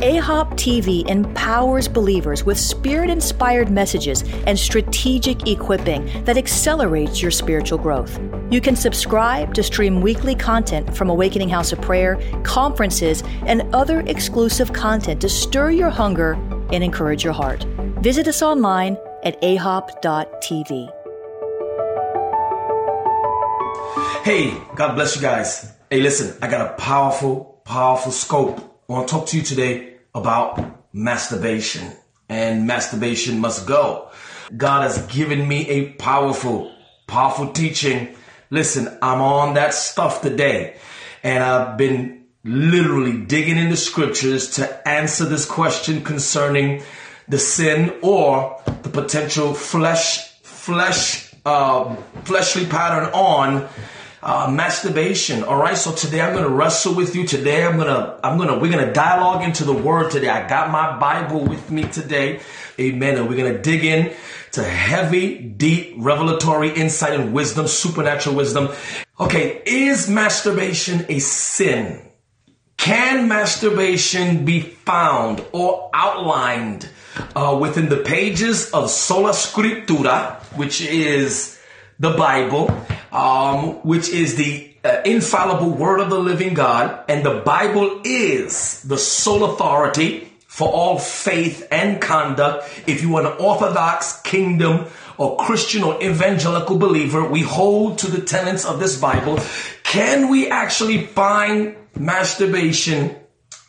AHOP TV empowers believers with spirit-inspired messages and strategic equipping that accelerates your spiritual growth. You can subscribe to stream weekly content from Awakening House of Prayer, conferences, and other exclusive content to stir your hunger and encourage your heart. Visit us online at ahop.tv. Hey, God bless you guys. Hey, listen, I got a powerful scope. I want to talk to you today about masturbation, and masturbation must go. God has given me a powerful teaching. Listen, I'm on that stuff today, and I've been literally digging in the scriptures to answer this question concerning the sin or the potential fleshly pattern on masturbation. All right. So today I'm going to wrestle with you. Today we're going to dialogue into the word today. I got my Bible with me today. Amen. And we're going to dig in to heavy, deep, revelatory insight and wisdom, supernatural wisdom. Okay. Is masturbation a sin? Can masturbation be found or outlined within the pages of Sola Scriptura, which is the Bible, which is the infallible word of the living God. And the Bible is the sole authority for all faith and conduct. If you are an Orthodox, Kingdom, or Christian or evangelical believer, we hold to the tenets of this Bible. Can we actually find masturbation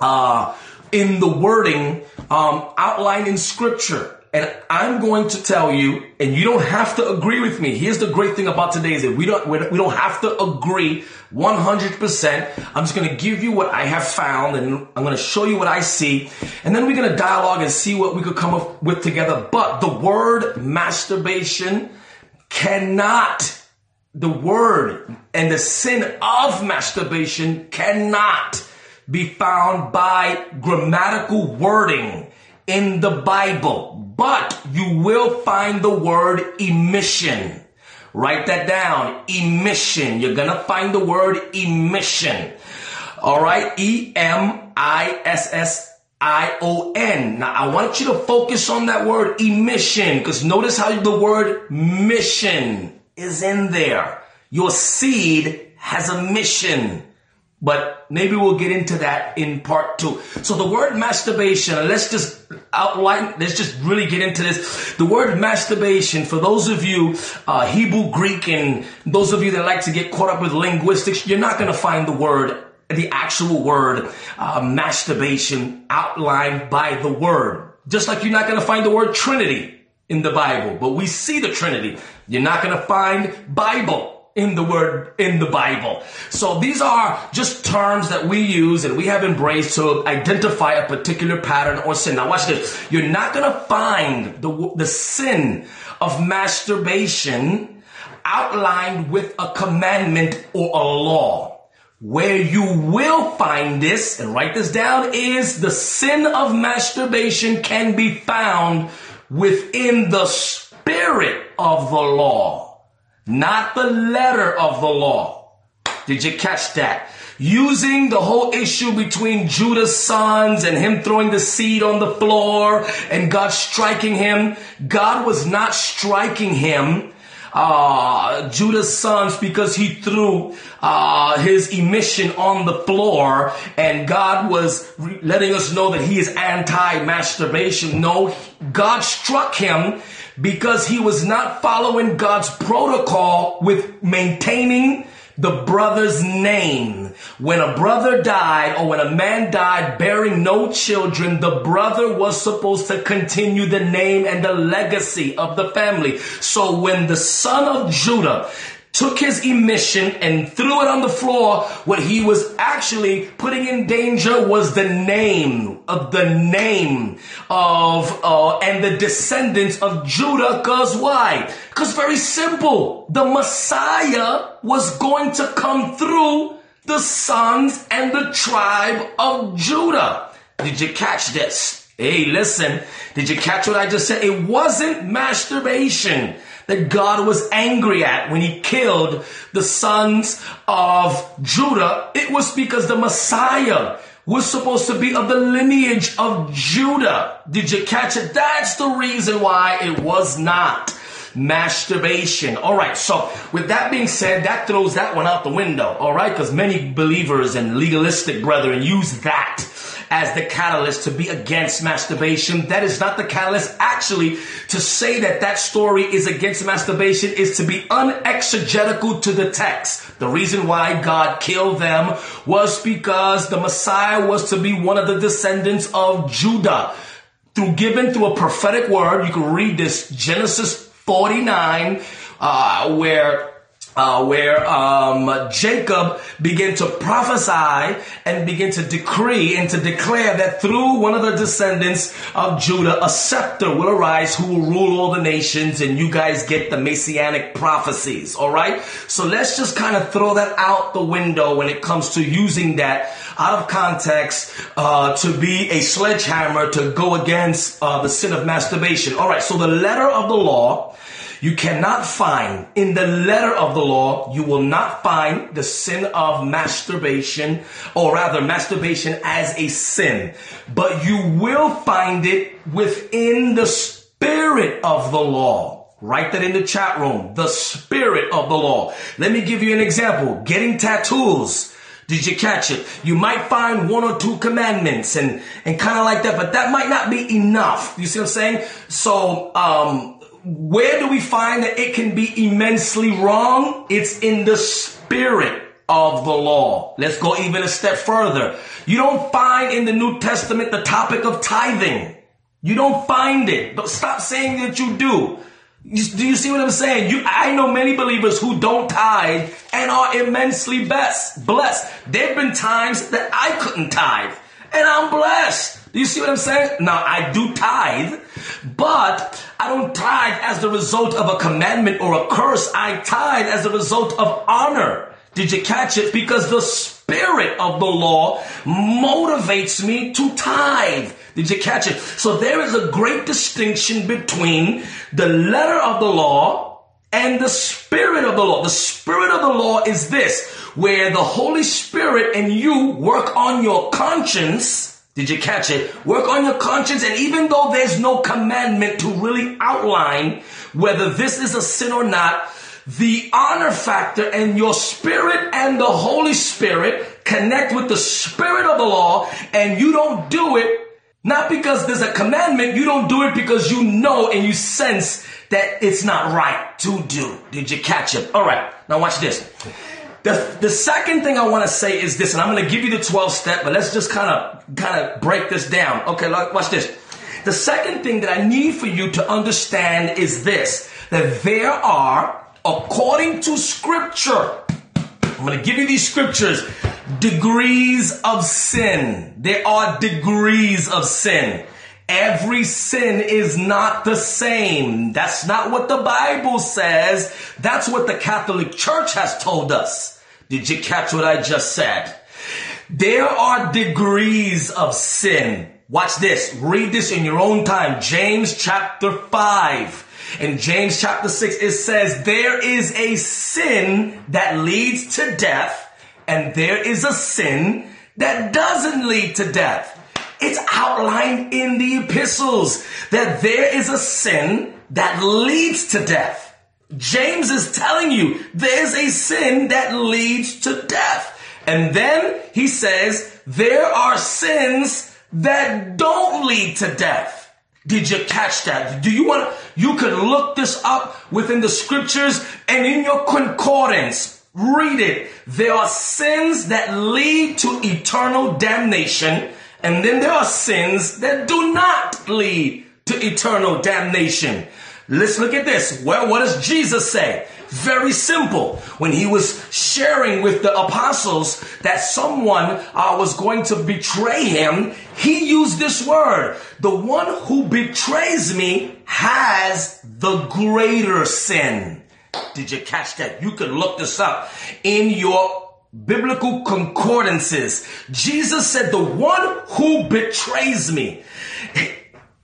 in the wording outlined in Scripture? And I'm going to tell you, and you don't have to agree with me. Here's the great thing about today is that we don't have to agree 100%. I'm just going to give you what I have found, and I'm going to show you what I see. And then we're going to dialogue and see what we could come up with together. But the word masturbation and the sin of masturbation cannot be found by grammatical wording in the Bible. But you will find the word emission. Write that down. Emission. You're going to find the word emission. All right. E-M-I-S-S-I-O-N. Now, I want you to focus on that word emission, because notice how the word mission is in there. Your seed has a mission. But maybe we'll get into that in part two. So the word masturbation, let's just really get into this. The word masturbation, for those of you, Hebrew, Greek, and those of you that like to get caught up with linguistics, you're not going to find the actual word masturbation outlined by the word. Just like you're not going to find the word Trinity in the Bible, but we see the Trinity. You're not going to find Bible in the Bible. So these are just terms that we use and we have embraced to identify a particular pattern or sin. Now watch this. You're not going to find the sin of masturbation outlined with a commandment or a law. Where you will find this, and write this down, is the sin of masturbation can be found within the spirit of the law. Not the letter of the law. Did you catch that? Using the whole issue between Judah's sons and him throwing the seed on the floor and God striking him. God was not striking him, Judah's sons, because he threw his emission on the floor, and God was letting us know that he is anti-masturbation. No, God struck him because he was not following God's protocol with maintaining the brother's name. When a brother died or when a man died bearing no children, the brother was supposed to continue the name and the legacy of the family. So when the son of Judah took his emission and threw it on the floor, what he was actually putting in danger was the name of the descendants of Judah. Cause why? Cause very simple. The Messiah was going to come through the sons and the tribe of Judah. Did you catch this? Hey, listen, did you catch what I just said? It wasn't masturbation that God was angry at when he killed the sons of Judah. It was because the Messiah was supposed to be of the lineage of Judah. Did you catch it? That's the reason why it was not masturbation. All right. So with that being said, that throws that one out the window. All right. Because many believers and legalistic brethren use that as the catalyst to be against masturbation. That is not the catalyst. Actually, to say that that story is against masturbation is to be unexegetical to the text. The reason why God killed them was because the Messiah was to be one of the descendants of Judah. Given through a prophetic word, you can read this Genesis 49, where Jacob began to prophesy and began to decree and to declare that through one of the descendants of Judah, a scepter will arise who will rule all the nations, and you guys get the messianic prophecies. All right. So let's just kind of throw that out the window when it comes to using that out of context, to be a sledgehammer to go against, the sin of masturbation. All right. So the letter of the law, you cannot find in the letter of the law, you will not find the sin of masturbation, or rather masturbation as a sin, but you will find it within the spirit of the law. Write that in the chat room, the spirit of the law. Let me give you an example. Getting tattoos. Did you catch it? You might find one or two commandments and kind of like that, but that might not be enough. You see what I'm saying? So, where do we find that it can be immensely wrong? It's in the spirit of the law. Let's go even a step further. You don't find in the New Testament the topic of tithing. You don't find it. But stop saying that you do. Do you see what I'm saying? I know many believers who don't tithe and are immensely blessed. There've been times that I couldn't tithe and I'm blessed. Do you see what I'm saying? Now, I do tithe, but I don't tithe as the result of a commandment or a curse. I tithe as a result of honor. Did you catch it? Because the spirit of the law motivates me to tithe. Did you catch it? So there is a great distinction between the letter of the law and the spirit of the law. The spirit of the law is this, where the Holy Spirit and you work on your conscience. Did you catch it? Work on your conscience. And even though there's no commandment to really outline whether this is a sin or not, the honor factor and your spirit and the Holy Spirit connect with the spirit of the law, and you don't do it not because there's a commandment. You don't do it because you know and you sense that it's not right to do. Did you catch it? All right. Now watch this. The second thing I want to say is this, and I'm going to give you the 12th step, but let's just kind of break this down. Okay, look, watch this. The second thing that I need for you to understand is this, that there are, according to scripture, I'm going to give you these scriptures, degrees of sin. There are degrees of sin. Every sin is not the same. That's not what the Bible says. That's what the Catholic Church has told us. Did you catch what I just said? There are degrees of sin. Watch this. Read this in your own time. James chapter 5 and James chapter 6. It says there is a sin that leads to death, and there is a sin that doesn't lead to death. It's outlined in the epistles that there is a sin that leads to death. James is telling you there's a sin that leads to death. And then he says there are sins that don't lead to death. Did you catch that? You can look this up within the scriptures and in your concordance. Read it. There are sins that lead to eternal damnation, and then there are sins that do not lead to eternal damnation. Let's look at this. Well, what does Jesus say? Very simple. When he was sharing with the apostles that someone was going to betray him, he used this word. The one who betrays me has the greater sin. Did you catch that? You can look this up in your biblical concordances. Jesus said, the one who betrays me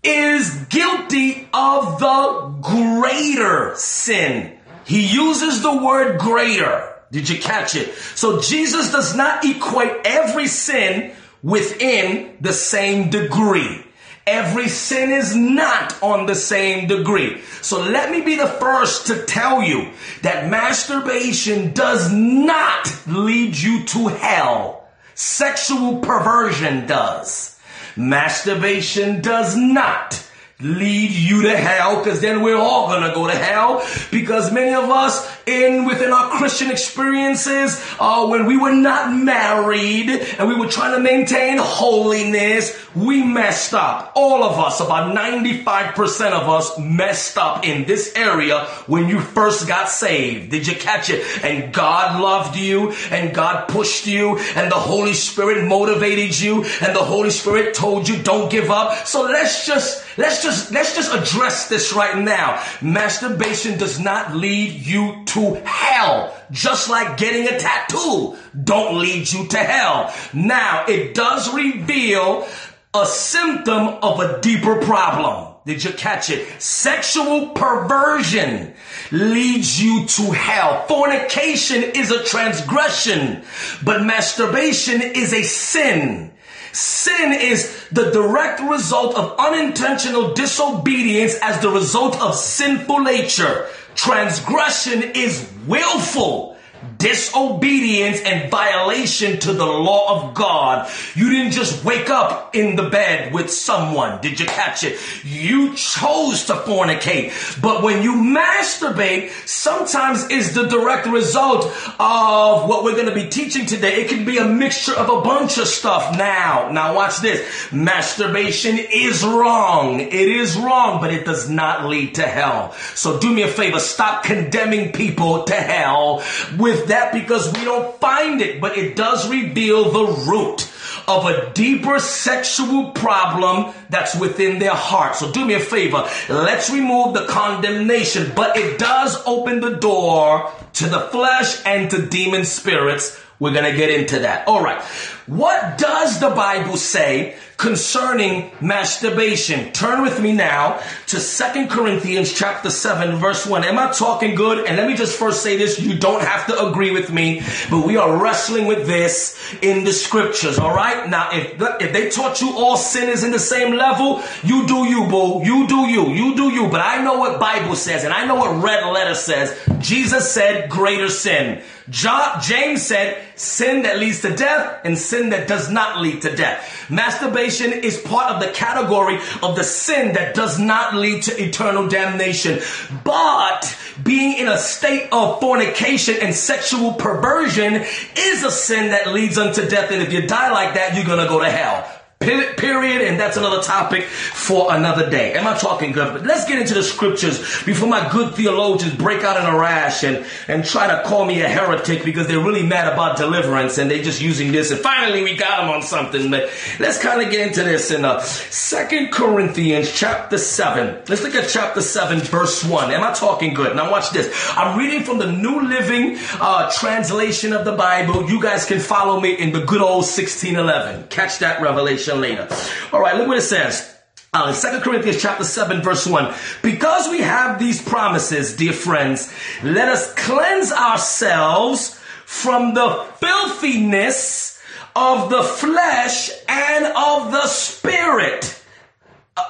is guilty of the greater sin. He uses the word greater. Did you catch it? So Jesus does not equate every sin within the same degree. Every sin is not on the same degree. So let me be the first to tell you that masturbation does not lead you to hell. Sexual perversion does. Masturbation does not lead you to hell, because then we're all going to go to hell, because many of us within our Christian experiences, when we were not married and we were trying to maintain holiness, we messed up. All of us, about 95% of us messed up in this area when you first got saved. Did you catch it? And God loved you, and God pushed you, and the Holy Spirit motivated you, and the Holy Spirit told you don't give up. So let's just address this right now. Masturbation does not lead you to hell, just like getting a tattoo don't lead you to hell. Now, it does reveal a symptom of a deeper problem. Did you catch it? Sexual perversion leads you to hell. Fornication is a transgression, but masturbation is a sin. Sin is the direct result of unintentional disobedience as the result of sinful nature. Transgression is willful disobedience and violation to the law of God. You didn't just wake up in the bed with someone. Did you catch it? You chose to fornicate. But when you masturbate, sometimes it's the direct result of what we're going to be teaching today. It can be a mixture of a bunch of stuff. Now watch this. Masturbation is wrong. It is wrong, but it does not lead to hell. So do me a favor. Stop condemning people to hell with that, because we don't find it, but it does reveal the root of a deeper sexual problem that's within their heart. So do me a favor. Let's remove the condemnation, but it does open the door to the flesh and to demon spirits. We're going to get into that. All right. What does the Bible say concerning masturbation? Turn with me now to 2 Corinthians chapter 7, verse 1. Am I talking good? And let me just first say this. You don't have to agree with me, but we are wrestling with this in the scriptures. All right. Now, if they taught you all sin is in the same level, you do you, boo. You do you. But I know what Bible says, and I know what red letter says. Jesus said greater sin. James said sin that leads to death and sin that does not lead to death. Masturbation is part of the category of the sin that does not lead to eternal damnation. But being in a state of fornication and sexual perversion is a sin that leads unto death. And if you die like that, you're going to go to hell. Period. And that's another topic for another day. Am I talking good? But let's get into the scriptures before my good theologians break out in a rash and try to call me a heretic because they're really mad about deliverance and they're just using this. And finally, we got them on something. But let's kind of get into this in 2 Corinthians chapter 7. Let's look at chapter 7, verse 1. Am I talking good? Now watch this. I'm reading from the New Living translation of the Bible. You guys can follow me in the good old 1611. Catch that revelation later. All right, look what it says. 2 Corinthians chapter 7, verse 1. Because we have these promises, dear friends, let us cleanse ourselves from the filthiness of the flesh and of the spirit.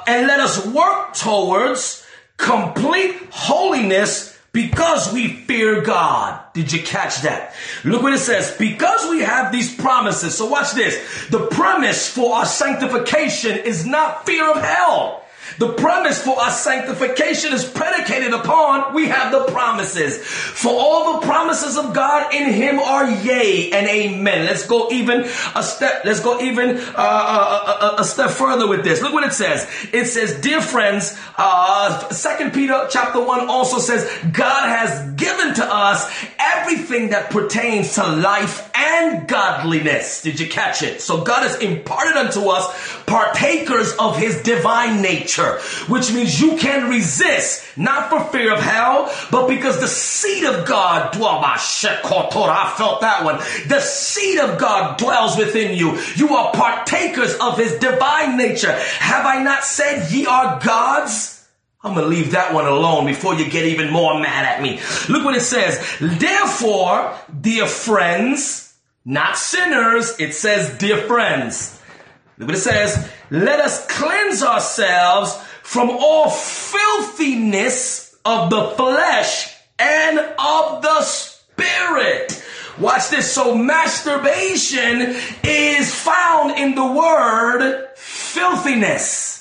And let us work towards complete holiness, because we fear God. Did you catch that? Look what it says. Because we have these promises. So watch this. The premise for our sanctification is not fear of hell. The premise for our sanctification is predicated upon we have the promises. For all the promises of God in him are yea and amen. Let's go even a step. Let's go even a step further with this. Look what it says. It says, dear friends, 2 Peter chapter 1 also says, God has given to us everything that pertains to life and godliness. Did you catch it? So God has imparted unto us partakers of his divine nature, which means you can resist, not for fear of hell, but because the seed of God dwells. I felt that one. The seed of God dwells within you. You are partakers of his divine nature. Have I not said ye are gods? I'm going to leave that one alone before you get even more mad at me. Look what it says. Therefore, dear friends, not sinners, it says dear friends. Look what it says. Let us cleanse ourselves from all filthiness of the flesh and of the spirit. Watch this. So masturbation is found in the word filthiness.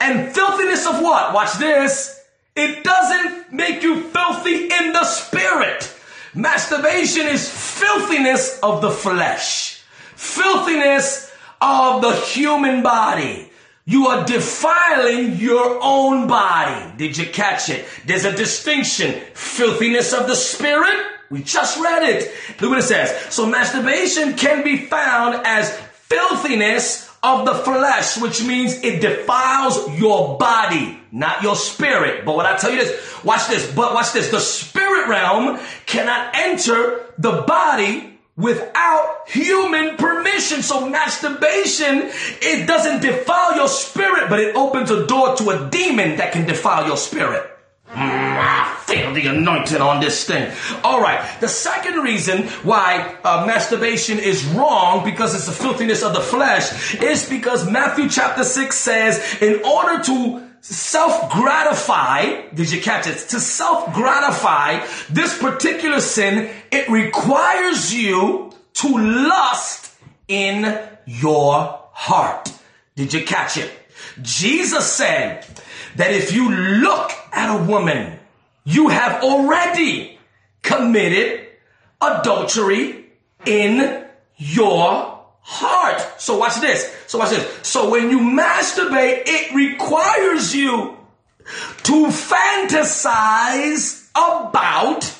And filthiness of what? Watch this. It doesn't make you filthy in the spirit. Masturbation is filthiness of the flesh. Filthiness of the human body. You are defiling your own body. Did you catch it? There's a distinction. Filthiness of the spirit. We just read it. Look what it says. So masturbation can be found as filthiness of the flesh, which means it defiles your body, not your spirit. But when I tell you this, watch this, but watch this. The spirit realm cannot enter the body without human permission. So masturbation, it doesn't defile your spirit, but it opens a door to a demon that can defile your spirit. I feel the anointing on this thing. All right. The second reason why masturbation is wrong, because it's the filthiness of the flesh, is because Matthew chapter 6 says, in order to self-gratify, did you catch it? To self-gratify this particular sin, it requires you to lust in your heart. Did you catch it? Jesus said that if you look at a woman, you have already committed adultery in your heart. So watch this. So when you masturbate, it requires you to fantasize about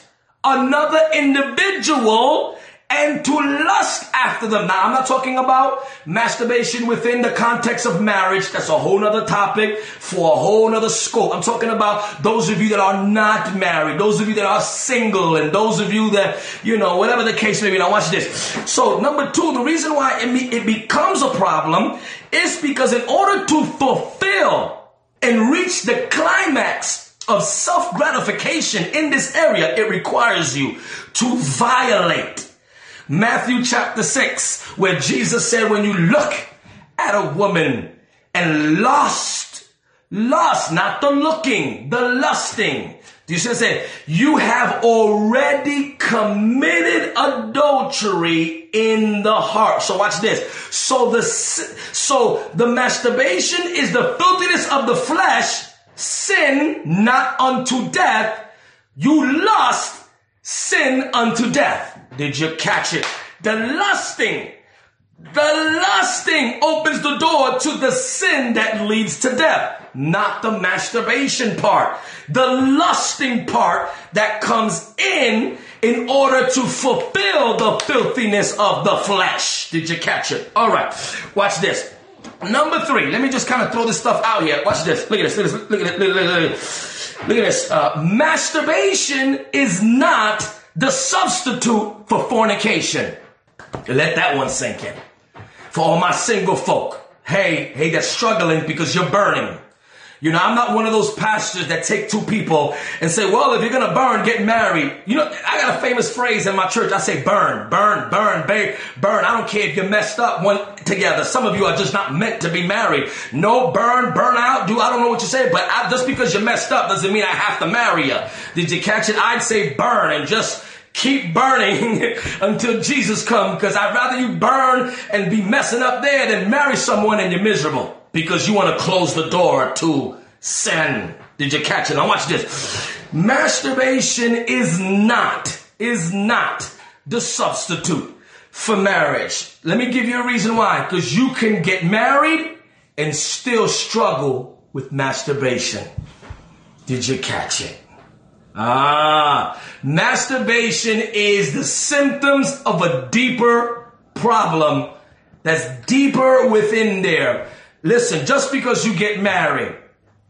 another individual and to lust after them. Now, I'm not talking about masturbation within the context of marriage. That's a whole nother topic for a whole nother scope. I'm talking about those of you that are not married, those of you that are single, and those of you that, you know, whatever the case may be. Now, watch this. So, number two, the reason why it becomes a problem is because in order to fulfill and reach the climax of self-gratification in this area, it requires you to violate Matthew chapter 6, where Jesus said, when you look at a woman and lust, not the looking, the lusting. Do you see what I'm saying? You have already committed adultery in the heart. So watch this. So the masturbation is the filthiness of the flesh, sin not unto death. You lust, sin unto death. Did you catch it? The lusting opens the door to the sin that leads to death, not the masturbation part. The lusting part that comes in order to fulfill the filthiness of the flesh. Did you catch it? All right. Watch this. Number three. Let me just kind of throw this stuff out here. Watch this. Look at this. Look at this. Masturbation is not the substitute for fornication. Let that one sink in. For all my single folk. Hey, that's struggling because you're burning. You know, I'm not one of those pastors that take two people and say, well, if you're going to burn, get married. You know, I got a famous phrase in my church. I say, burn. I don't care if you're messed up one together. Some of you are just not meant to be married. No, burn out. I don't know what you say, but just because you're messed up doesn't mean I have to marry you. Did you catch it? I'd say burn and just keep burning until Jesus comes, because I'd rather you burn and be messing up there than marry someone and you're miserable because you want to close the door to sin. Did you catch it? Now watch this. Masturbation is not the substitute for marriage. Let me give you a reason why. Because you can get married and still struggle with masturbation. Did you catch it? Masturbation is the symptoms of a deeper problem that's deeper within there. Listen, just because you get married,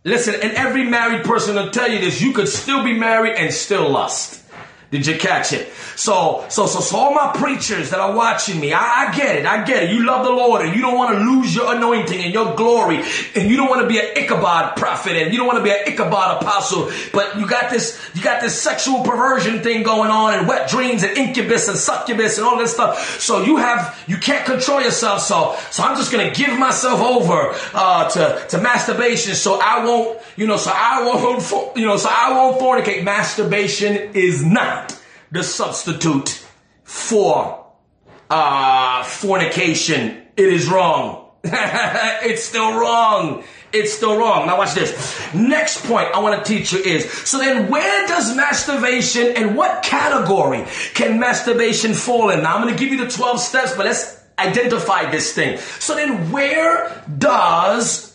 listen, and every married person will tell you this, you could still be married and still lust. Did you catch it? So all my preachers that are watching me, I get it. I get it. You love the Lord and you don't want to lose your anointing and your glory. And you don't want to be an Ichabod prophet and you don't want to be an Ichabod apostle. But you got this sexual perversion thing going on and wet dreams and incubus and succubus and all this stuff. So you can't control yourself. So I'm just going to give myself over, to masturbation. So I won't fornicate. Masturbation is not the substitute for fornication. It is wrong. It's still wrong. Now watch this. Next point I want to teach you is, so then where does masturbation and what category can masturbation fall in? Now I'm going to give you the 12 steps, but let's identify this thing. So then where does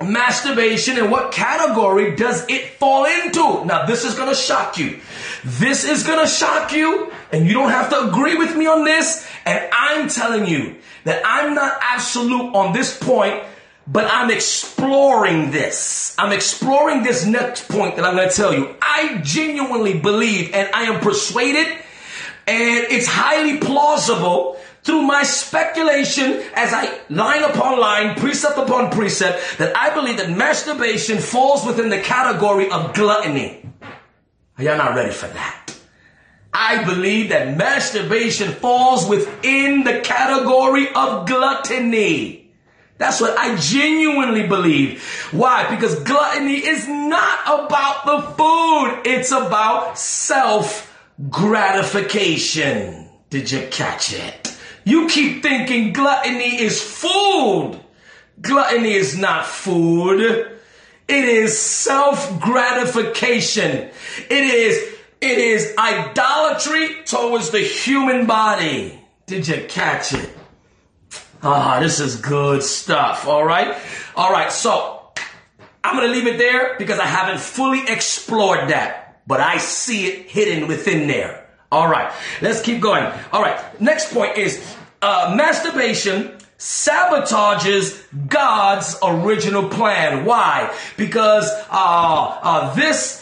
masturbation and what category does it fall into? Now this is going to shock you. This is going to shock you, and you don't have to agree with me on this. And I'm telling you that I'm not absolute on this point, but I'm exploring this. I'm exploring this next point that I'm going to tell you. I genuinely believe, and I am persuaded, and it's highly plausible through my speculation, as I line upon line, precept upon precept, that I believe that masturbation falls within the category of gluttony. Are y'all not ready for that? I believe that masturbation falls within the category of gluttony. That's what I genuinely believe. Why? Because gluttony is not about the food. It's about self-gratification. Did you catch it? You keep thinking gluttony is food. Gluttony is not food. It is self-gratification. It is idolatry towards the human body. Did you catch it? This is good stuff. All right. So I'm going to leave it there because I haven't fully explored that, but I see it hidden within there. All right, let's keep going. All right, next point is masturbation sabotages God's original plan. Why? Because this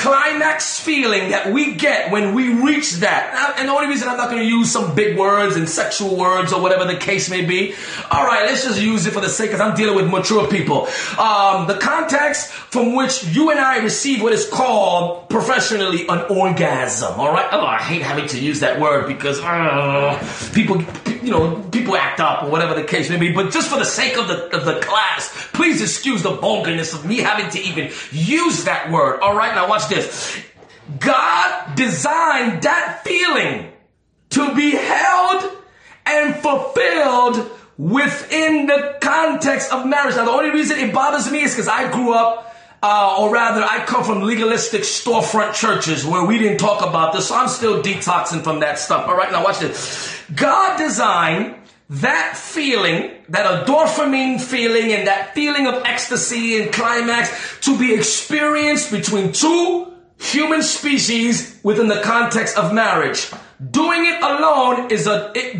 climax feeling that we get when we reach that, and the only reason I'm not going to use some big words and sexual words or whatever the case may be. All right, let's just use it for the sake, because I'm dealing with mature people. The context from which you and I receive what is called professionally an orgasm. All right. Oh, I hate having to use that word because people act up or whatever the case may be. But just for the sake of the class, please excuse the vulgarness of me having to even use that word. All right, now watch this. God designed that feeling to be held and fulfilled within the context of marriage. Now, the only reason it bothers me is because I grew up I come from legalistic storefront churches where we didn't talk about this. So I'm still detoxing from that stuff. All right, now watch this. God designed that feeling, that endorphin feeling and that feeling of ecstasy and climax to be experienced between two human species within the context of marriage. Doing it alone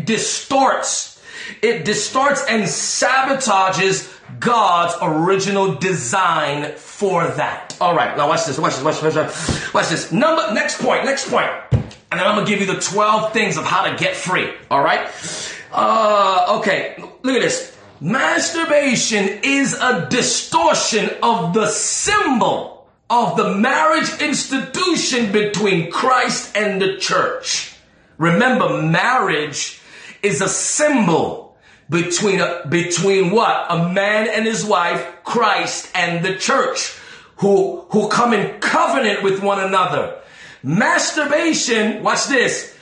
distorts. It distorts and sabotages God's original design for that. All right, now watch this. Next point. And then I'm going to give you the 12 things of how to get free. All right? Okay, look at this. Masturbation is a distortion of the symbol of the marriage institution between Christ and the church. Remember, marriage is a symbol between what? A man and his wife, Christ and the church, who come in covenant with one another. Masturbation, watch this,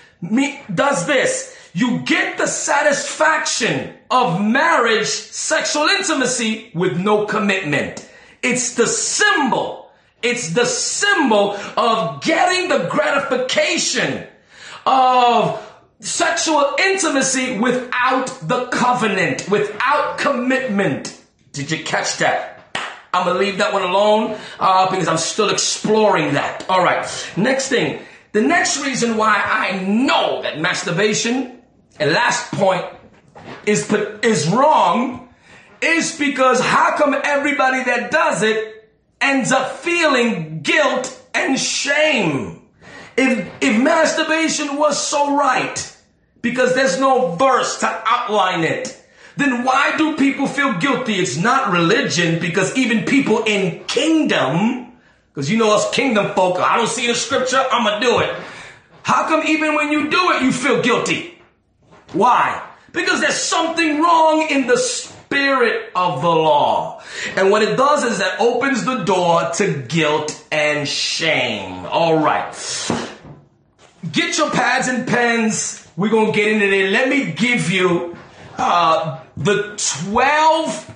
does this. You get the satisfaction of marriage, sexual intimacy with no commitment. It's the symbol. It's the symbol of getting the gratification of sexual intimacy without the covenant, without commitment. Did you catch that? I'm going to leave that one alone because I'm still exploring that. All right. Next thing. The next reason why I know that masturbation, and last point, is wrong is because how come everybody that does it ends up feeling guilt and shame? If masturbation was so right, because there's no verse to outline it, then why do people feel guilty? It's not religion, because even people in kingdom, because you know us kingdom folk, I don't see the scripture, I'm going to do it. How come even when you do it, you feel guilty? Why? Because there's something wrong in the spirit of the law. And what it does is that opens the door to guilt and shame. All right. Get your pads and pens. We're going to get into it. Let me give you the 12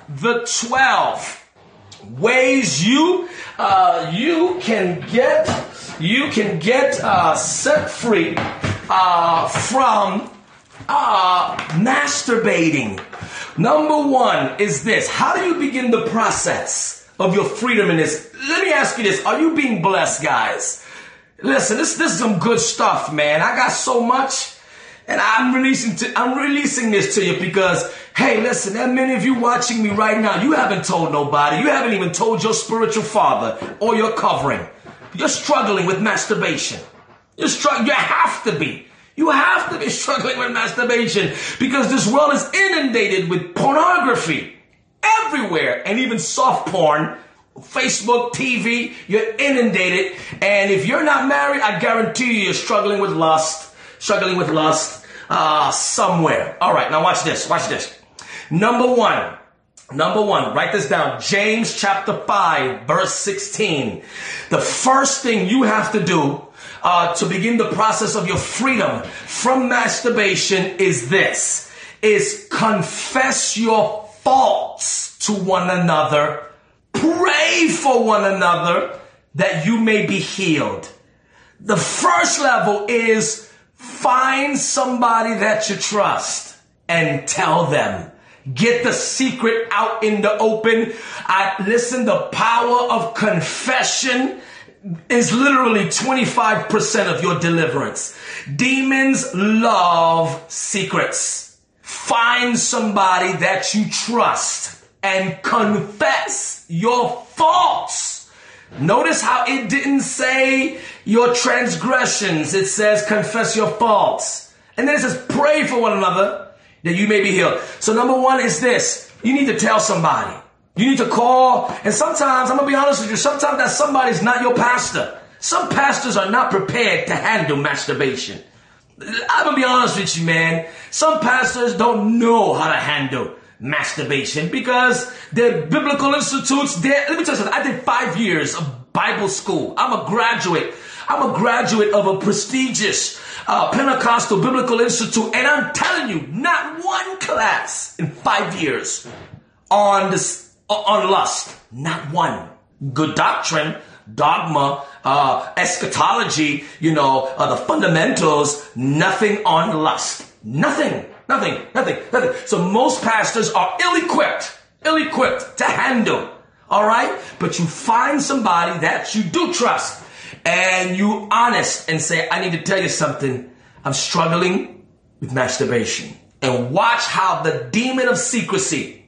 ways you can get set free from masturbating. Number one is this. How do you begin the process of your freedom in this? Let me ask you this. Are you being blessed, guys? Listen, this is some good stuff, man. I got so much, and I'm releasing this to you because, hey, listen, there are many of you watching me right now. You haven't told nobody. You haven't even told your spiritual father or your covering. You're struggling with masturbation. You have to be. You have to be struggling with masturbation because this world is inundated with pornography everywhere, and even soft porn, Facebook, TV, you're inundated. And if you're not married, I guarantee you, you're struggling with lust somewhere. All right, now watch this. Number one, write this down. James chapter 5, verse 16. The first thing you have to do to begin the process of your freedom from masturbation is confess your faults to one another, pray for one another that you may be healed. The first level is find somebody that you trust and tell them. Get the secret out in the open. The power of confession is literally 25% of your deliverance. Demons love secrets. Find somebody that you trust and confess your faults. Notice how it didn't say your transgressions. It says confess your faults. And then it says pray for one another that you may be healed. So number one is this. You need to tell somebody. You need to call, and sometimes, I'm going to be honest with you, sometimes that somebody's not your pastor. Some pastors are not prepared to handle masturbation. I'm going to be honest with you, man. Some pastors don't know how to handle masturbation because their biblical institutes, let me tell you something, I did 5 years of Bible school. I'm a graduate of a prestigious Pentecostal Biblical Institute, and I'm telling you, not one class in 5 years on lust, not one. Good doctrine, dogma, eschatology, the fundamentals, nothing on lust. Nothing. So most pastors are ill-equipped to handle, all right? But you find somebody that you do trust and you honest and say, I need to tell you something. I'm struggling with masturbation. And watch how the demon of secrecy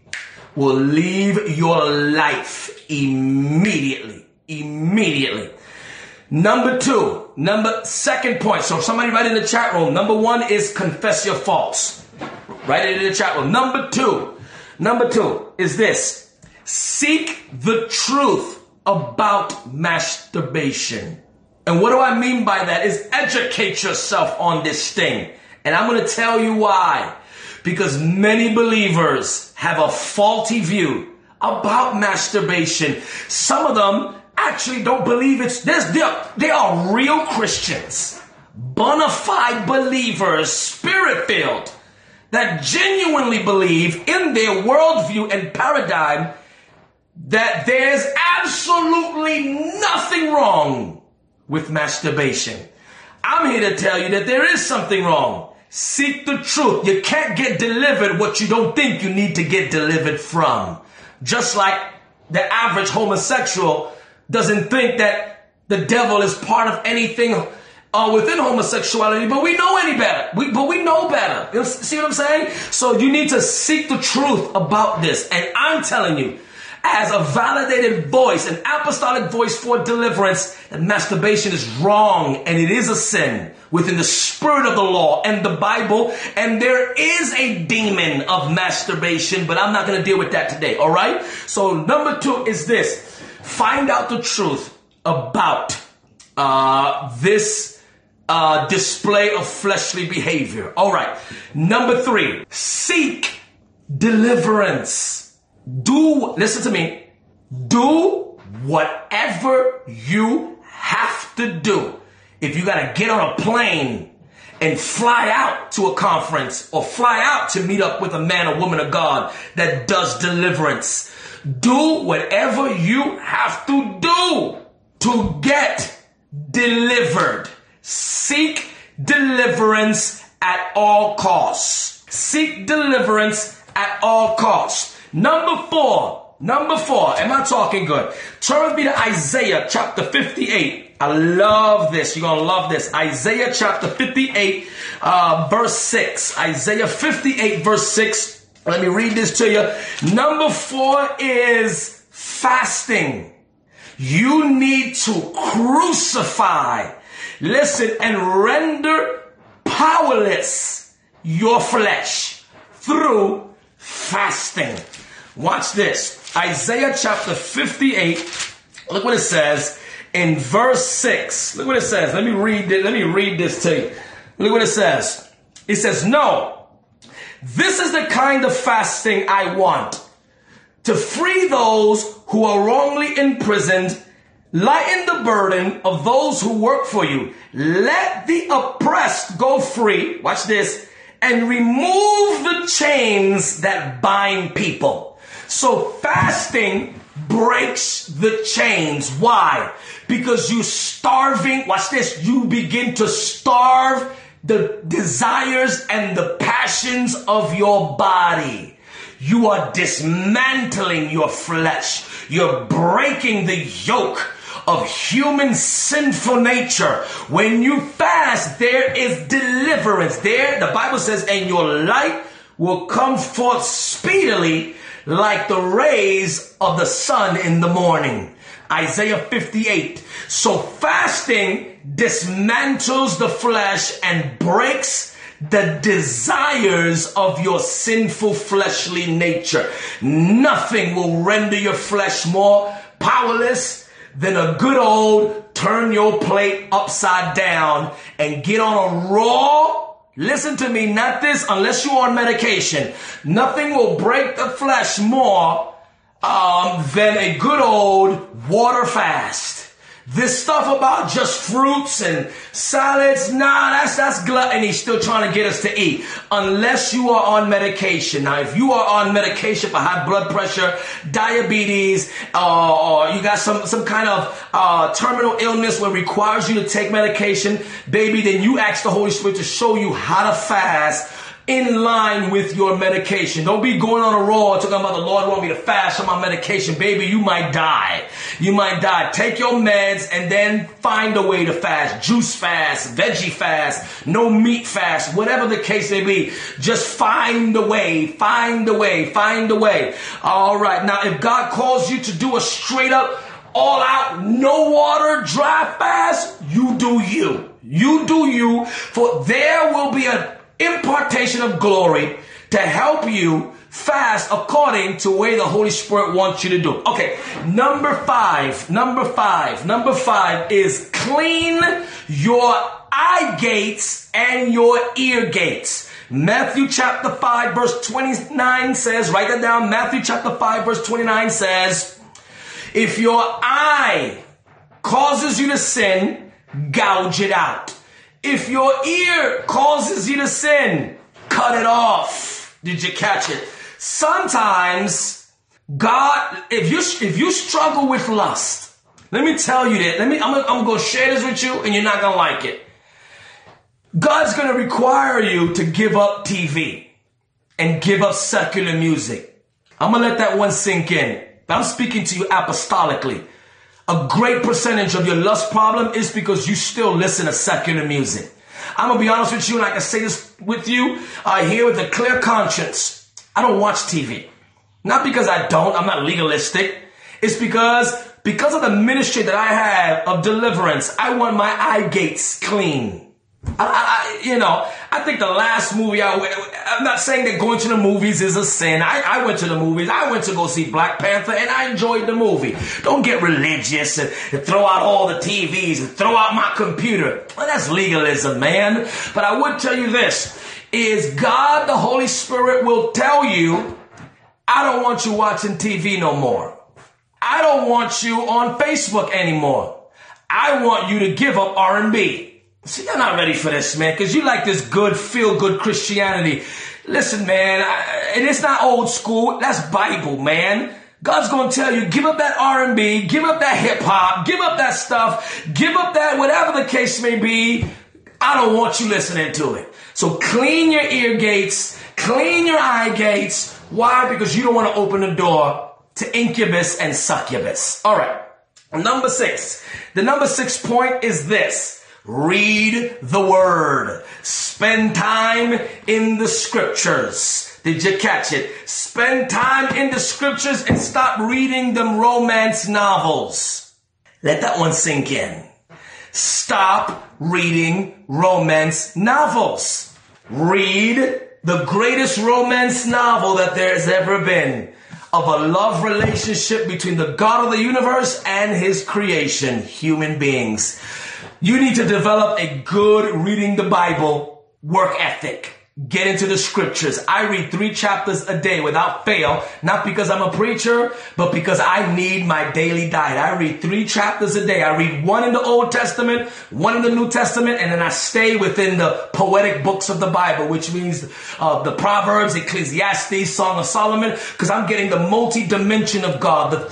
will leave your life immediately. Second point. So if somebody write in the chat room, number one is confess your faults. Write it in the chat room. Number two is this. Seek the truth about masturbation. And what do I mean by that is educate yourself on this thing. And I'm going to tell you why. Because many believers have a faulty view about masturbation. Some of them actually don't believe they are real Christians, bona fide believers, spirit-filled, that genuinely believe in their worldview and paradigm that there's absolutely nothing wrong with masturbation. I'm here to tell you that there is something wrong. Seek the truth. You can't get delivered what you don't think you need to get delivered from. Just like the average homosexual doesn't think that the devil is part of anything within homosexuality, but we know any better. But we know better. You see what I'm saying? So you need to seek the truth about this. And I'm telling you, as a validated voice, an apostolic voice for deliverance, that masturbation is wrong and it is a sin within the spirit of the law and the Bible. And there is a demon of masturbation, but I'm not going to deal with that today. All right. So number two is this. Find out the truth about this display of fleshly behavior. All right. Number three, seek deliverance. Listen to me, do whatever you have to do. If you got to get on a plane and fly out to a conference or fly out to meet up with a man or woman of God that does deliverance, do whatever you have to do to get delivered. Seek deliverance at all costs. Seek deliverance at all costs. Number four, am I talking good? Turn with me to Isaiah chapter 58. I love this. You're going to love this. Isaiah chapter 58, verse 6. Isaiah 58, verse 6. Let me read this to you. Number four is fasting. You need to crucify, listen, and render powerless your flesh through fasting. Watch this. Isaiah chapter 58. Look what it says in verse 6. Look what it says. Let me read it. Let me read this to you. Look what it says. It says, no, this is the kind of fasting I want. To free those who are wrongly imprisoned, lighten the burden of those who work for you. Let the oppressed go free. Watch this. And remove the chains that bind people. So fasting breaks the chains. Why? Because you starving. Watch this. You begin to starve the desires and the passions of your body. You are dismantling your flesh. You're breaking the yoke of human sinful nature. When you fast, there is deliverance. There, the Bible says, and your light will come forth speedily, like the rays of the sun in the morning. Isaiah 58. So fasting dismantles the flesh and breaks the desires of your sinful fleshly nature. Nothing will render your flesh more powerless than a good old turn your plate upside down and get on a raw. Listen to me, not this, unless you're on medication. Nothing will break the flesh more than a good old water fast. This stuff about just fruits and salads, nah, that's gluttony still trying to get us to eat. Unless you are on medication. Now, if you are on medication for high blood pressure, diabetes, or you got some kind of terminal illness where it requires you to take medication, baby, then you ask the Holy Spirit to show you how to fast in line with your medication. Don't be going on a roll talking about the Lord want me to fast on my medication. Baby, you might die. You might die. Take your meds and then find a way to fast. Juice fast, veggie fast, no meat fast, whatever the case may be. Just find a way, find a way, find a way. All right. Now, if God calls you to do a straight up, all out, no water, dry fast, you do you. You do you, for there will be an impartation of glory to help you fast according to the way the Holy Spirit wants you to do. Okay, number five is clean your eye gates and your ear gates. Matthew chapter 5 verse 29 says, write that down. Matthew chapter 5 verse 29 says, if your eye causes you to sin, gouge it out. If your ear causes you to sin, cut it off. Did you catch it? Sometimes God, if you struggle with lust, let me tell you that. I'm going to share this with you, and you're not going to like it. God's going to require you to give up TV and give up secular music. I'm going to let that one sink in. But I'm speaking to you apostolically. A great percentage of your lust problem is because you still listen to secular music. I'm going to be honest with you, and I can say this with you here with a clear conscience. I don't watch TV. Not because I don't. I'm not legalistic. It's because of the ministry that I have of deliverance, I want my eye gates clean. I think the last movie I'm not saying that going to the movies is a sin. I went to the movies. I went to go see Black Panther, and I enjoyed the movie. Don't get religious and throw out all the TVs and throw out my computer. Well, that's legalism, man. But I would tell you this, is God, the Holy Spirit, will tell you, I don't want you watching TV no more. I don't want you on Facebook anymore. I want you to give up R&B. See, you're not ready for this, man, because you like this good, feel-good Christianity. Listen, man, and it's not old school. That's Bible, man. God's going to tell you, give up that R&B, give up that hip-hop, give up that stuff, give up that whatever the case may be. I don't want you listening to it. So clean your ear gates, clean your eye gates. Why? Because you don't want to open the door to incubus and succubus. All right, number six. The number 6 point is this. Read the word. Spend time in the scriptures. Did you catch it? Spend time in the scriptures and stop reading them romance novels. Let that one sink in. Stop reading romance novels. Read the greatest romance novel that there has ever been, of a love relationship between the God of the universe and his creation, human beings. You need to develop a good reading the Bible work ethic. Get into the scriptures. I read 3 chapters a day without fail, not because I'm a preacher, but because I need my daily diet. I read 3 chapters a day. I read one in the Old Testament, one in the New Testament, and then I stay within the poetic books of the Bible, which means the Proverbs, Ecclesiastes, Song of Solomon, because I'm getting the multi-dimension of God, the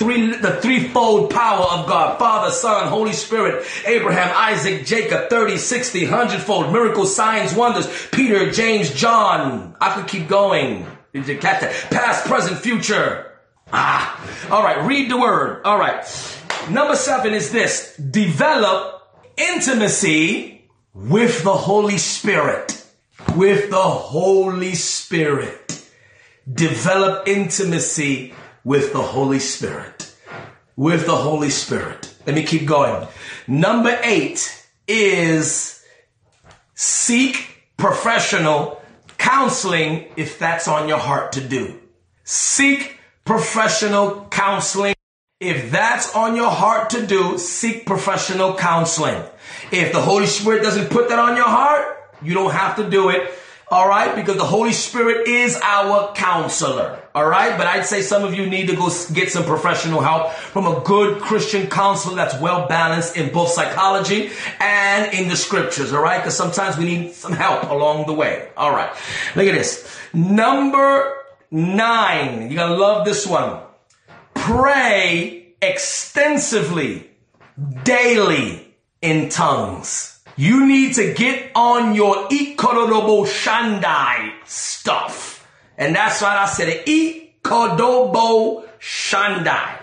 threefold power of God, Father, Son, Holy Spirit, Abraham, Isaac, Jacob, 30, 60, 100-fold, miracles, signs, wonders, Peter, James, John. I could keep going. Did you catch that? Past, present, future. All right. Read the word. All right. Number 7 is this. Develop intimacy with the Holy Spirit. With the Holy Spirit. Develop intimacy with the Holy Spirit. With the Holy Spirit. Let me keep going. Number 8 is seek professional counseling if that's on your heart to do. Seek professional counseling if that's on your heart to do. Seek professional counseling. If the Holy Spirit doesn't put that on your heart, you don't have to do it. All right, because the Holy Spirit is our counselor. All right, but I'd say some of you need to go get some professional help from a good Christian counselor that's well balanced in both psychology and in the scriptures. All right, because sometimes we need some help along the way. All right, look at this. Number 9, you're gonna love this one. Pray extensively, daily in tongues. You need to get on your Ikorobo Shandai stuff. And that's why I said Ikorobo Shandai.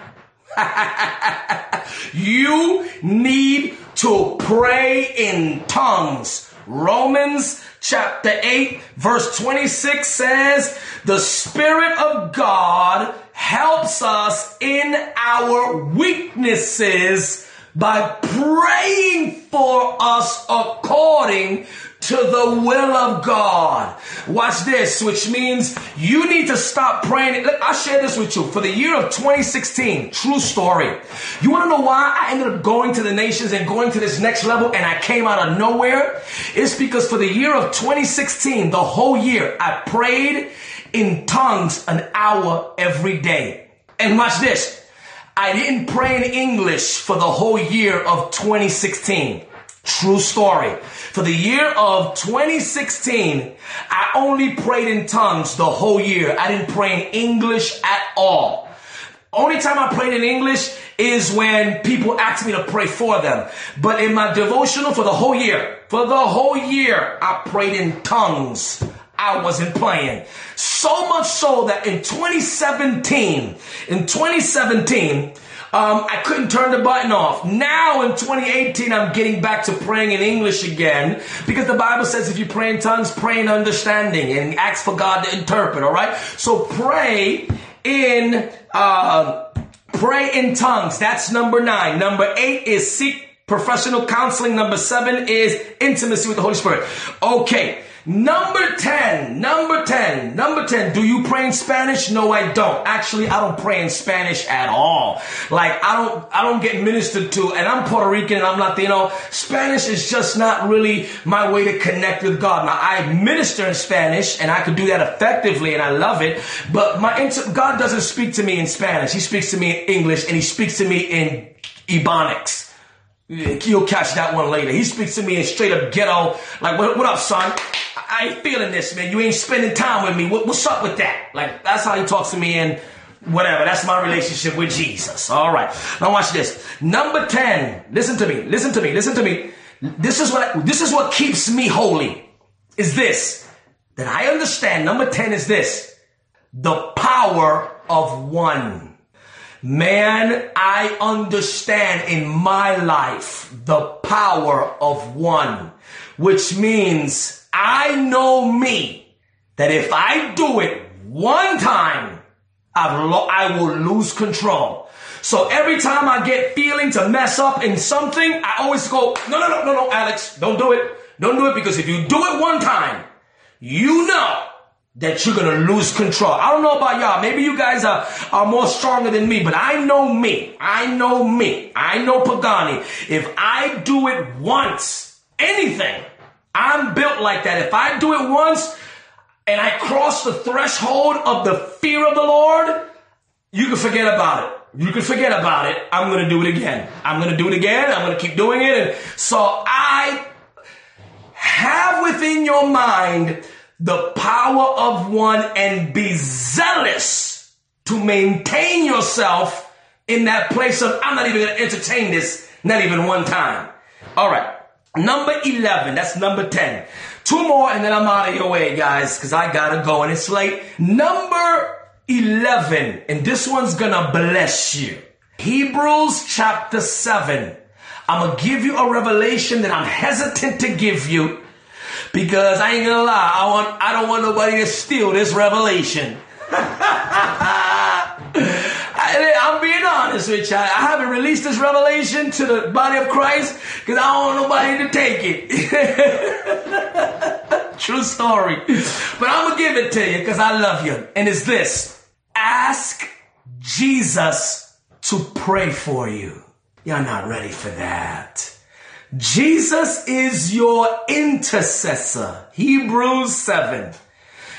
You need to pray in tongues. Romans chapter 8 verse 26 says, the Spirit of God helps us in our weaknesses by praying for us according to the will of God. Watch this, which means you need to stop praying. Look, I'll share this with you. For the year of 2016, true story. You want to know why I ended up going to the nations and going to this next level and I came out of nowhere? It's because for the year of 2016, the whole year, I prayed in tongues an hour every day. And watch this. I didn't pray in English for the whole year of 2016. True story. For the year of 2016, I only prayed in tongues the whole year. I didn't pray in English at all. Only time I prayed in English is when people asked me to pray for them. But in my devotional for the whole year, I prayed in tongues. I wasn't playing. So much so that in 2017, I couldn't turn the button off. Now in 2018, I'm getting back to praying in English again, because the Bible says if you pray in tongues, pray in understanding and ask for God to interpret. All right. So pray in tongues. That's number 9. Number 8 is seek professional counseling. Number 7 is intimacy with the Holy Spirit. Okay. Number 10. Do you pray in Spanish? No, I don't. Actually, I don't pray in Spanish at all. Like, I don't get ministered to, and I'm Puerto Rican and I'm Latino. Spanish is just not really my way to connect with God. Now, I minister in Spanish and I could do that effectively and I love it, but God doesn't speak to me in Spanish. He speaks to me in English and he speaks to me in Ebonics. You'll catch that one later. He speaks to me in straight up ghetto. Like, what up, son? I ain't feeling this, man. You ain't spending time with me. What's up with that? Like, that's how he talks to me in whatever. That's my relationship with Jesus. All right. Now watch this. Number 10. Listen to me. This is what keeps me holy. Is this. That I understand. Number 10 is this. The power of one. Man, I understand in my life the power of one, which means I know me, that if I do it one time, I will lose control. So every time I get feeling to mess up in something, I always go, no, Alex, don't do it. Don't do it, because if you do it one time, you know that you're going to lose control. I don't know about y'all. Maybe you guys are more stronger than me, but I know me. I know Pagani. If I do it once, anything, I'm built like that. If I do it once and I cross the threshold of the fear of the Lord, you can forget about it. I'm going to do it again. I'm going to keep doing it. And so I have within your mind the power of one, and be zealous to maintain yourself in that place of, I'm not even going to entertain this, not even one time. All right. Number 11. That's number 10. 2 more and then I'm out of your way, guys, because I got to go and it's late. Number 11. And this one's going to bless you. Hebrews chapter 7. I'm going to give you a revelation that I'm hesitant to give you, because I ain't gonna lie, I don't want nobody to steal this revelation. I'm being honest with you. I haven't released this revelation to the body of Christ because I don't want nobody to take it. True story. But I'm gonna give it to you because I love you. And it's this: ask Jesus to pray for you. Y'all not ready for that. Jesus is your intercessor. Hebrews 7.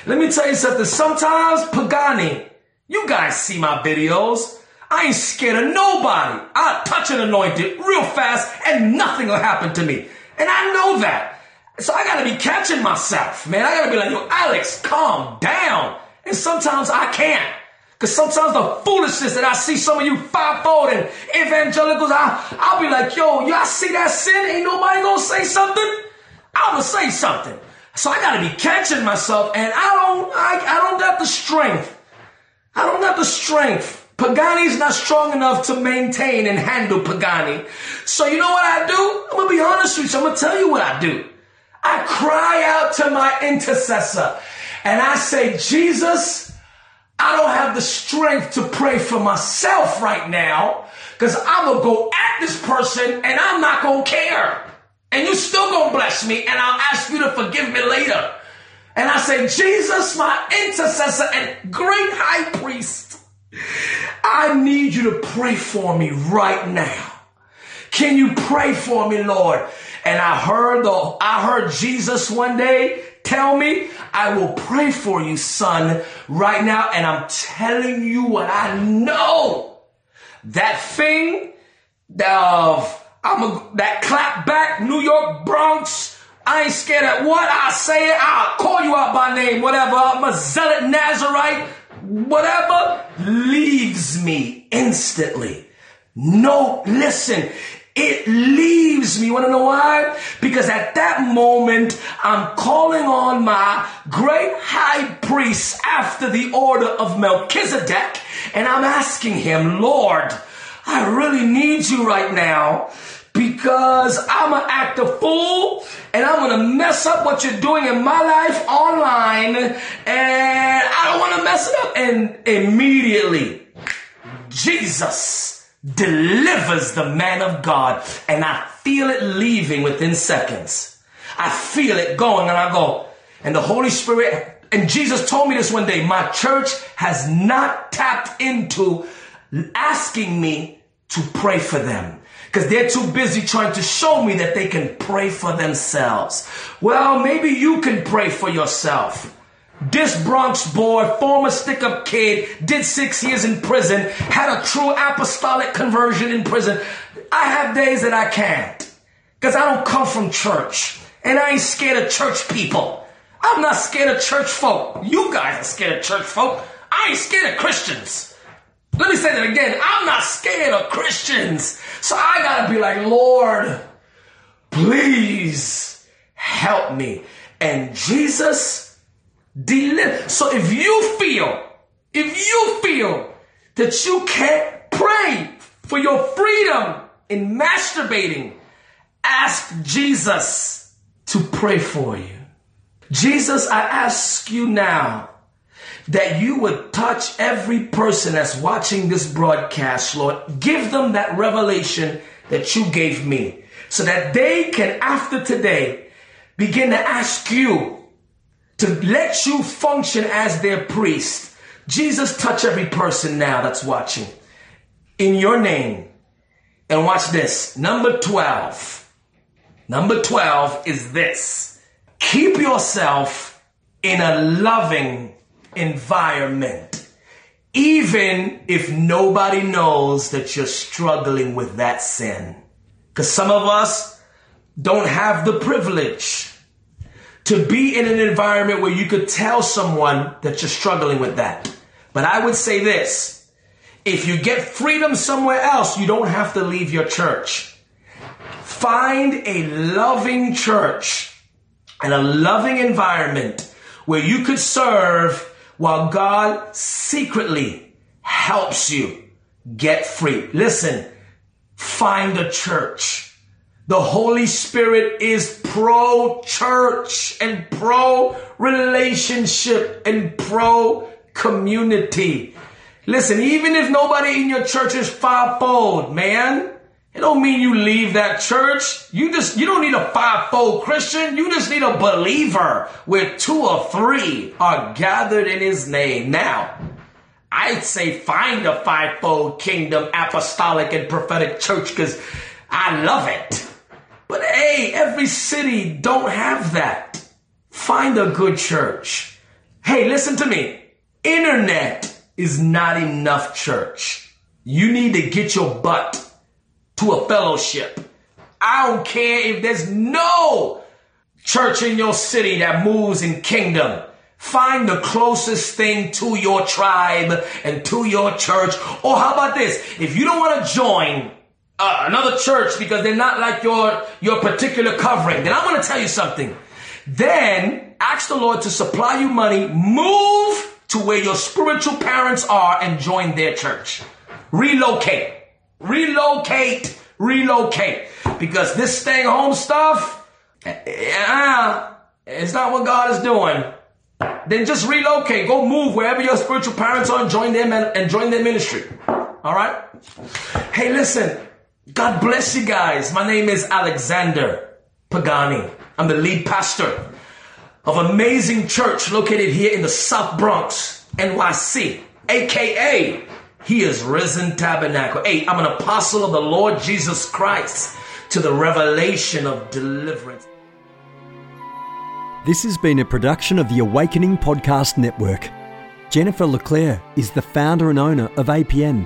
Let me tell you something. Sometimes, Pagani, you guys see my videos. I ain't scared of nobody. I'll touch an anointed real fast and nothing will happen to me. And I know that. So I got to be catching myself, man. I got to be like, yo, Alex, calm down. And sometimes I can't. Because sometimes the foolishness that I see some of you fivefold and evangelicals, I'll be like, yo, y'all see that sin? Ain't nobody going to say something? I'm going to say something. So I got to be catching myself, and I don't got the strength. Pagani's not strong enough to maintain and handle Pagani. So you know what I do? I'm going to be honest with you. I'm going to tell you what I do. I cry out to my intercessor and I say, Jesus, I don't have the strength to pray for myself right now, because I'm going to go at this person and I'm not going to care. And you're still going to bless me and I'll ask you to forgive me later. And I say, Jesus, my intercessor and great high priest, I need you to pray for me right now. Can you pray for me, Lord? And I heard Jesus one day tell me, I will pray for you, son, right now. And I'm telling you what I know. That thing that clap back, New York Bronx, I ain't scared at what I say it. I'll call you out by name, whatever. I'm a zealot Nazarite. whatever leaves me instantly. No, listen, it leaves me. You want to know why? Because at that moment, I'm calling on my great high priest after the order of Melchizedek, and I'm asking him, Lord, I really need you right now, because I'm going to act a fool and I'm going to mess up what you're doing in my life online, and I don't want to mess it up. And immediately, Jesus delivers the man of God, and I feel it leaving within seconds. I feel it going, and I go, and the Holy Spirit, and Jesus told me this one day, my church has not tapped into asking me to pray for them, because they're too busy trying to show me that they can pray for themselves. Well, maybe you can pray for yourself. This Bronx boy, former stick-up kid, did 6 years in prison, had a true apostolic conversion in prison. I have days that I can't, because I don't come from church, and I ain't scared of church people. I'm not scared of church folk. You guys are scared of church folk. I ain't scared of Christians. Let me say that again. I'm not scared of Christians. So I got to be like, Lord, please help me. And Jesus delivers. So if you feel that you can't pray for your freedom in masturbating, ask Jesus to pray for you. Jesus, I ask you now that you would touch every person that's watching this broadcast, Lord. Give them that revelation that you gave me, so that they can, after today, begin to ask you to let you function as their priest. Jesus, touch every person now that's watching, in your name. And watch this. Number 12. Number 12 is this. Keep yourself in a loving environment, even if nobody knows that you're struggling with that sin. Because some of us don't have the privilege to be in an environment where you could tell someone that you're struggling with that. But I would say this: if you get freedom somewhere else, you don't have to leave your church. Find a loving church and a loving environment where you could serve while God secretly helps you get free. Listen, find a church. The Holy Spirit is pro-church and pro-relationship and pro-community. Listen, even if nobody in your church is fivefold, man, it don't mean you leave that church. You don't need a fivefold Christian. You just need a believer, where two or three are gathered in his name. Now, I'd say find a fivefold kingdom, apostolic, and prophetic church, because I love it. But hey, every city don't have that. Find a good church. Hey, listen to me. Internet is not enough church. You need to get your butt to a fellowship. I don't care if there's no church in your city that moves in kingdom. Find the closest thing to your tribe and to your church. Or how about this? If you don't want to join another church because they're not like your particular covering, then I'm going to tell you something. Then ask the Lord to supply you money. Move to where your spiritual parents are and join their church. Relocate, because this staying home stuff, it's not what God is doing. Then just relocate. Go move wherever your spiritual parents are and join them and join their ministry. All right. Hey, listen, God bless you guys. My name is Alexander Pagani. I'm the lead pastor of Amazing Church located here in the South Bronx, NYC, a.k.a. He is Risen Tabernacle. Hey, I'm an apostle of the Lord Jesus Christ to the revelation of deliverance. This has been a production of the Awakening Podcast Network. Jennifer LeClaire is the founder and owner of APN.